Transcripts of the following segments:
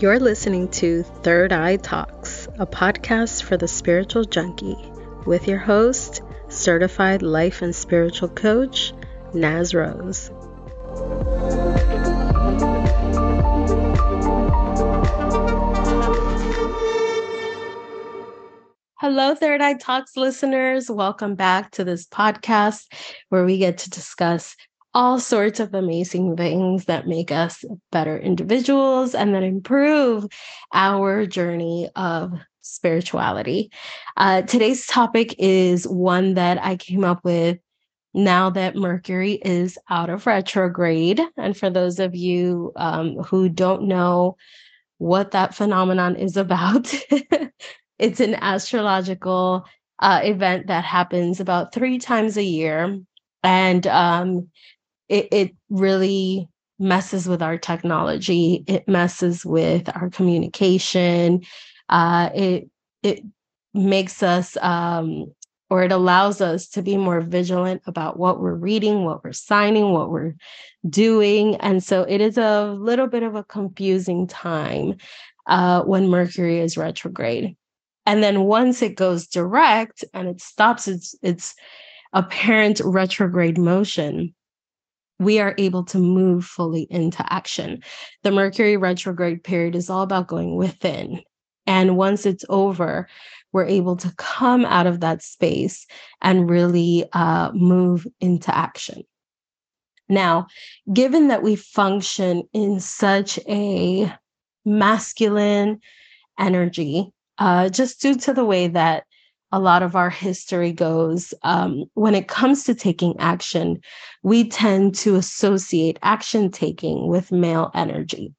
You're listening to Third Eye Talks, a podcast for the spiritual junkie, with your host, certified life and spiritual coach, Naz Rose. Hello, Third Eye Talks listeners. Welcome back to this podcast where we get to discuss all sorts of amazing things that make us better individuals and that improve our journey of spirituality. Today's topic is one that I came up with now that Mercury is out of retrograde. And for those of you who don't know what that phenomenon is about, it's an astrological event that happens about 3 times a year. And it really messes with our technology. It messes with our communication. It makes us, or it allows us to be more vigilant about what we're reading, what we're signing, what we're doing. And so it is a little bit of a confusing time when Mercury is retrograde. And then once it goes direct and it stops its apparent retrograde motion, we are able to move fully into action. The Mercury retrograde period is all about going within. And once it's over, we're able to come out of that space and really move into action. Now, given that we function in such a masculine energy, just due to the way that a lot of our history goes, when it comes to taking action, we tend to associate action taking with male energy.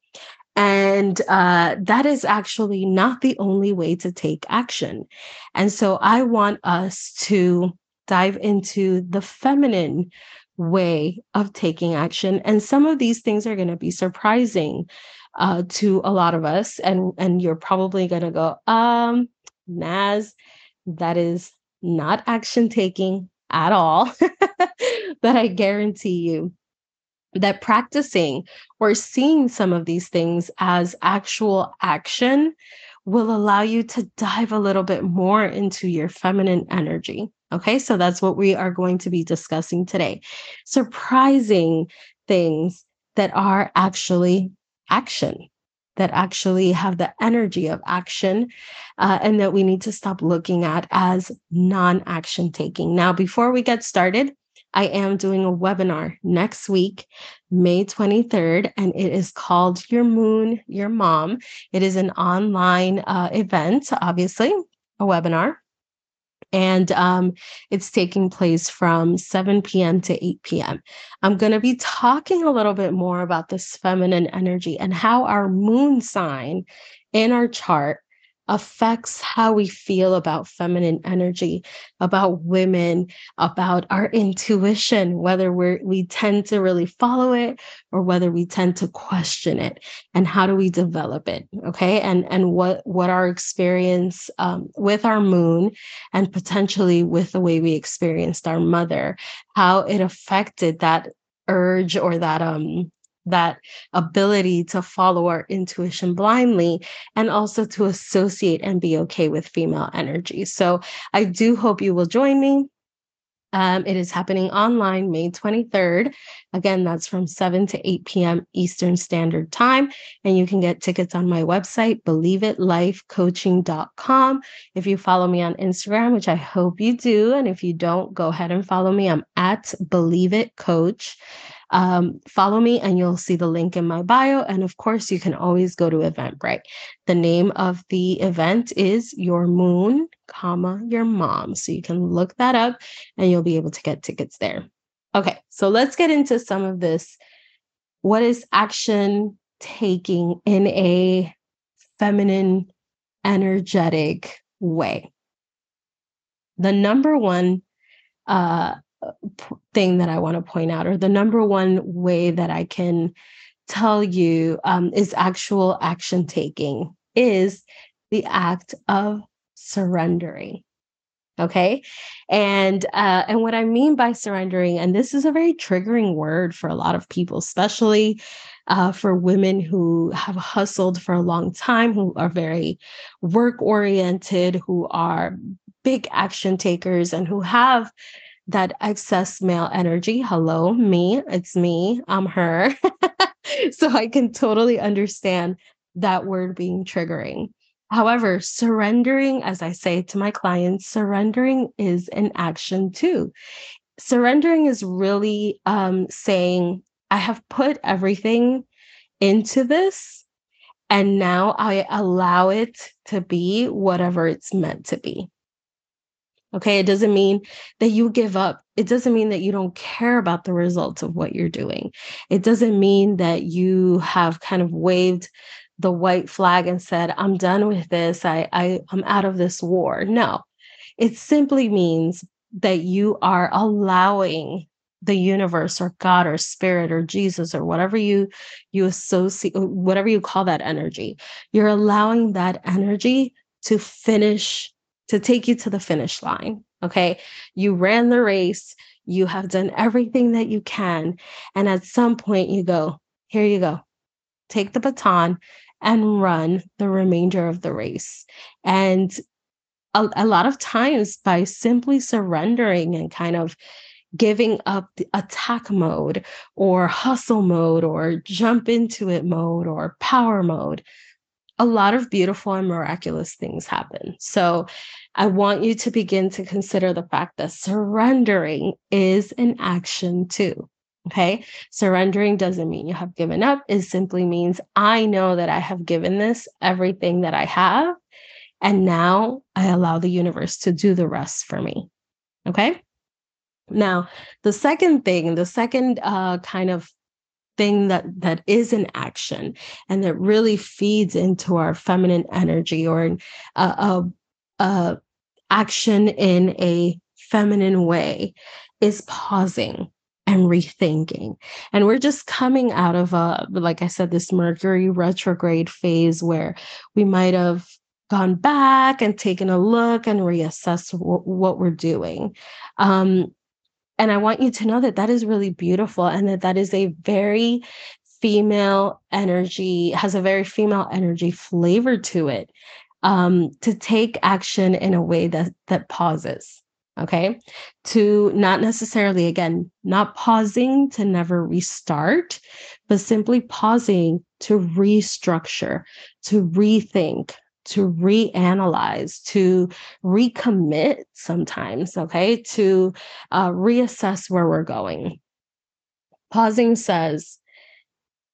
And that is actually not the only way to take action. And so I want us to dive into the feminine way of taking action. And some of these things are going to be surprising to a lot of us. And you're probably going to go, Naz, that is not action taking at all. But I guarantee you that practicing or seeing some of these things as actual action will allow you to dive a little bit more into your feminine energy. Okay, so that's what we are going to be discussing today. Surprising things that are actually action, that actually have the energy of action, and that we need to stop looking at as non-action taking. Now, before we get started, I am doing a webinar next week, May 23rd, and it is called Your Moon, Your Mom. It is an online event, obviously, a webinar. And it's taking place from 7 p.m. to 8 p.m. I'm going to be talking a little bit more about this feminine energy and how our moon sign in our chart affects how we feel about feminine energy, about women, about our intuition, whether we tend to really follow it or whether we tend to question it, and how do we develop it, okay? And what our experience with our moon and potentially with the way we experienced our mother, how it affected that urge or that ability to follow our intuition blindly, and also to associate and be okay with female energy. So I do hope you will join me. It is happening online May 23rd. Again, that's from 7 to 8 p.m. Eastern Standard Time. And you can get tickets on my website, believeitlifecoaching.com. If you follow me on Instagram, which I hope you do, and if you don't, go ahead and follow me. I'm at Believe It Coach. Follow me and you'll see the link in my bio. And of course, you can always go to Eventbrite. The name of the event is Your Moon, Your Mom. So you can look that up and you'll be able to get tickets there. Okay, so let's get into some of this. What is action taking in a feminine, energetic way? The number one thing that I want to point out, or the number one way that I can tell you is actual action taking, is the act of surrendering. Okay. And what I mean by surrendering, and this is a very triggering word for a lot of people, especially for women who have hustled for a long time, who are very work-oriented, who are big action takers, and who have that excess male energy. Hello, me. It's me. I'm her. So I can totally understand that word being triggering. However, surrendering, as I say to my clients, surrendering is an action too. Surrendering is really saying, I have put everything into this, and now I allow it to be whatever it's meant to be. Okay, it doesn't mean that you give up. It doesn't mean that you don't care about the results of what you're doing. It doesn't mean that you have kind of waved the white flag and said, I'm done with this. I'm out of this war. No, it simply means that you are allowing the universe or God or spirit or Jesus or whatever you associate, whatever you call that energy, you're allowing that energy to finish, to take you to the finish line. Okay. You ran the race. You have done everything that you can. And at some point you go, here you go. Take the baton and run the remainder of the race. And a lot of times by simply surrendering and kind of giving up the attack mode or hustle mode or jump into it mode or power mode, a lot of beautiful and miraculous things happen. So I want you to begin to consider the fact that surrendering is an action too. Okay. Surrendering doesn't mean you have given up. It simply means I know that I have given this everything that I have, and now I allow the universe to do the rest for me. Okay. Now, the second thing, the second kind of thing that is an action and that really feeds into our feminine energy, or an action in a feminine way, is pausing and rethinking. And we're just coming out of like I said, this Mercury retrograde phase where we might have gone back and taken a look and reassessed what we're doing. And I want you to know that that is really beautiful, and that is a very female energy, has a very female energy flavor to it, to take action in a way that pauses. Okay. To not necessarily, again, not pausing to never restart, but simply pausing to restructure, to rethink, to reanalyze, to recommit sometimes, okay, to reassess where we're going. Pausing says,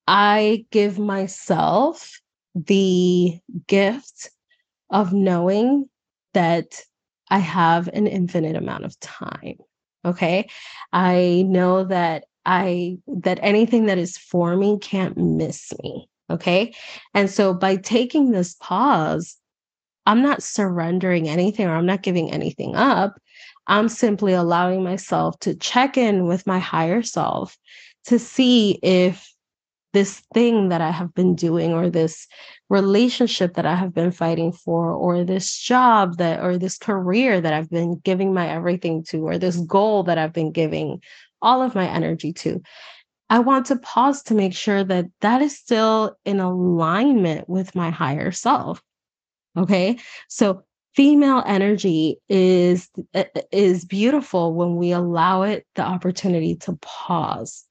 I give myself the gift of knowing that I have an infinite amount of time, okay? I know that that anything that is for me can't miss me, okay? And so by taking this pause, I'm not surrendering anything, or I'm not giving anything up. I'm simply allowing myself to check in with my higher self to see if this thing that I have been doing, or this relationship that I have been fighting for, or this job or this career that I've been giving my everything to, or this goal that I've been giving all of my energy to, I want to pause to make sure that is still in alignment with my higher self. Okay. So female energy is beautiful when we allow it the opportunity to pause,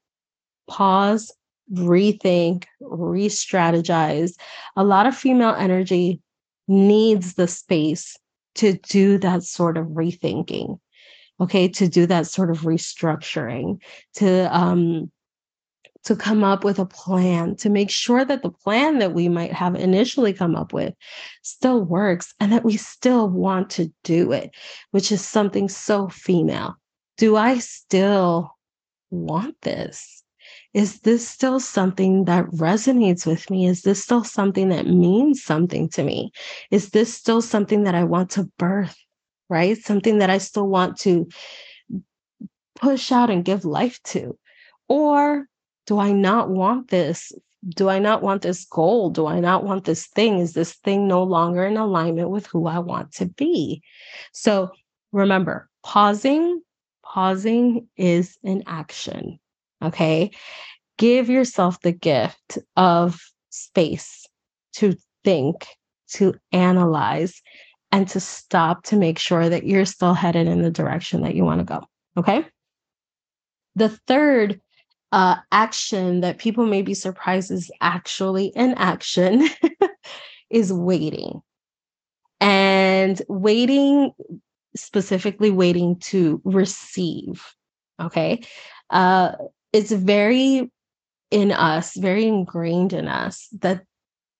rethink, re-strategize. A lot of female energy needs the space to do that sort of rethinking, okay, to do that sort of restructuring, to come up with a plan, to make sure that the plan that we might have initially come up with still works and that we still want to do it, which is something so female. Do I still want this? Is this still something that resonates with me? Is this still something that means something to me? Is this still something that I want to birth, right? Something that I still want to push out and give life to? Or do I not want this? Do I not want this goal? Do I not want this thing? Is this thing no longer in alignment with who I want to be? So Remember, pausing is an action, okay? Give yourself the gift of space to think, to analyze, and to stop to make sure that you're still headed in the direction that you want to go, okay? The third action that people may be surprised is actually an action is waiting. And waiting, specifically waiting to receive, okay? It's very in us, very ingrained in us that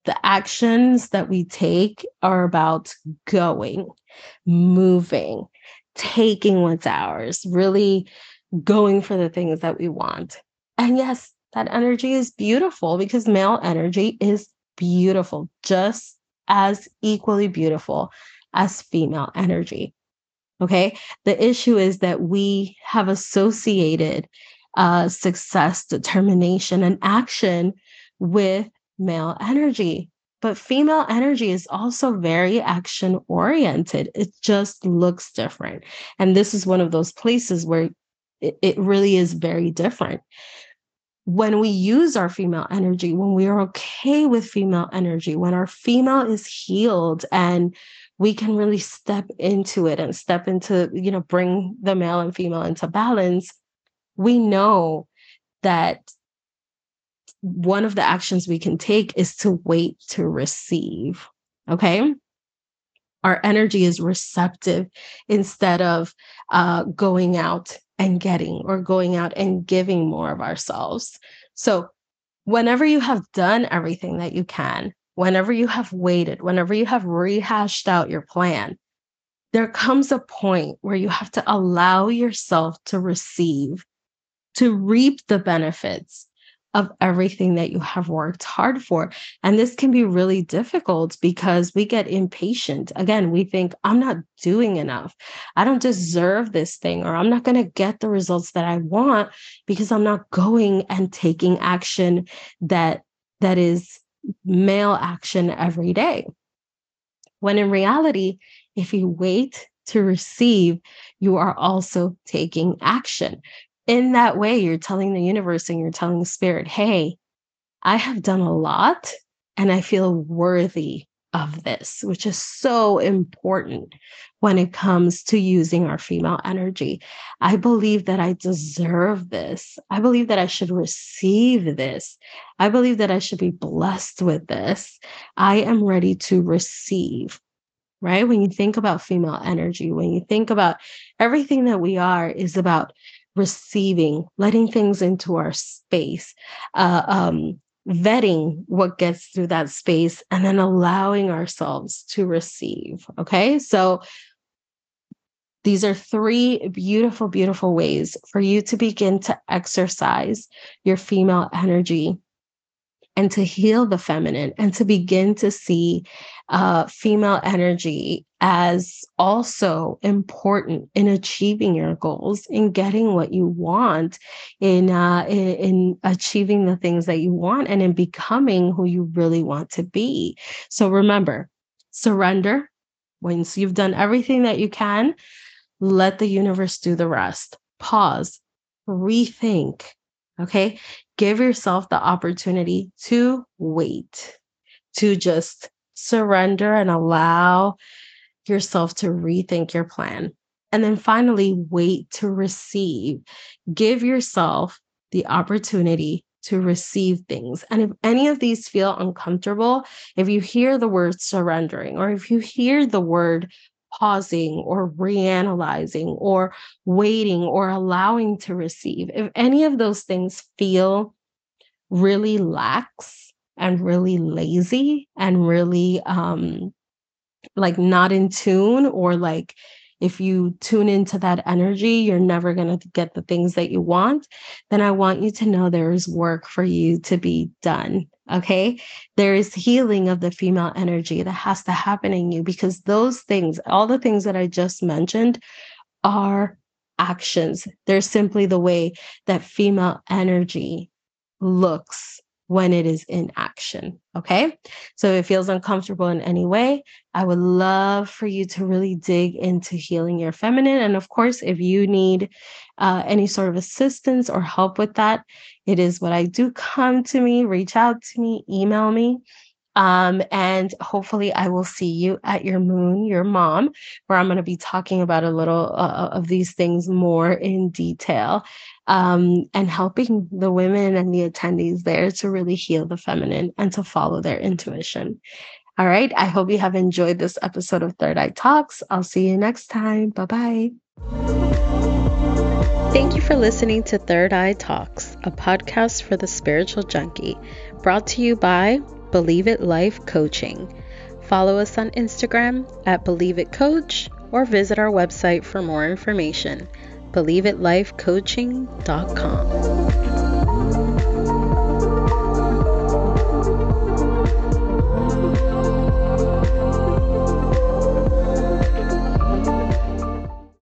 the actions that we take are about going, moving, taking what's ours, really going for the things that we want. And yes, that energy is beautiful because male energy is beautiful, just as equally beautiful as female energy. Okay. The issue is that we have associated success, determination, and action with male energy. But female energy is also very action oriented. It just looks different. And this is one of those places where it really is very different. When we use our female energy, when we are okay with female energy, when our female is healed and we can really step into it and step into, you know, bring the male and female into balance, we know that one of the actions we can take is to wait to receive, okay? Our energy is receptive instead of going out and getting, or going out and giving more of ourselves. So whenever you have done everything that you can, whenever you have waited, whenever you have rehashed out your plan, there comes a point where you have to allow yourself to receive, to reap the benefits of everything that you have worked hard for. And this can be really difficult because we get impatient. Again, we think, I'm not doing enough. I don't deserve this thing, or I'm not going to get the results that I want because I'm not going and taking action that is male action every day. When in reality, if you wait to receive, you are also taking action. In that way, you're telling the universe and you're telling spirit, hey, I have done a lot and I feel worthy of this, which is so important when it comes to using our female energy. I believe that I deserve this. I believe that I should receive this. I believe that I should be blessed with this. I am ready to receive. Right? When you think about female energy, when you think about everything that we are, is about receiving, letting things into our space, vetting what gets through that space, and then allowing ourselves to receive. Okay. So these are three beautiful, beautiful ways for you to begin to exercise your female energy and to heal the feminine and to begin to see female energy as also important in achieving your goals, in getting what you want, in achieving the things that you want, and in becoming who you really want to be. So remember, surrender. Once you've done everything that you can, let the universe do the rest. Pause, rethink, okay? Give yourself the opportunity to wait, to just surrender and allow yourself to rethink your plan. And then finally, wait to receive. Give yourself the opportunity to receive things. And if any of these feel uncomfortable, if you hear the word surrendering, or if you hear the word pausing or reanalyzing or waiting or allowing to receive, if any of those things feel really lax, and really lazy, and really like not in tune, or like if you tune into that energy, you're never going to get the things that you want, then I want you to know there is work for you to be done, okay? There is healing of the female energy that has to happen in you, because those things, all the things that I just mentioned, are actions. They're simply the way that female energy looks, when it is in action. Okay. So if it feels uncomfortable in any way, I would love for you to really dig into healing your feminine. And of course, if you need any sort of assistance or help with that, it is what I do. Come to me, reach out to me, email me. And hopefully I will see you at Your Moon, Your Mom, where I'm going to be talking about a little of these things more in detail, and helping the women and the attendees there to really heal the feminine and to follow their intuition. All right. I hope you have enjoyed this episode of Third Eye Talks. I'll see you next time. Bye-bye. Thank you for listening to Third Eye Talks, a podcast for the spiritual junkie, brought to you by Believe It Life Coaching. Follow us on Instagram at @believeitlifecoach or visit our website for more information, believeitlifecoaching.com.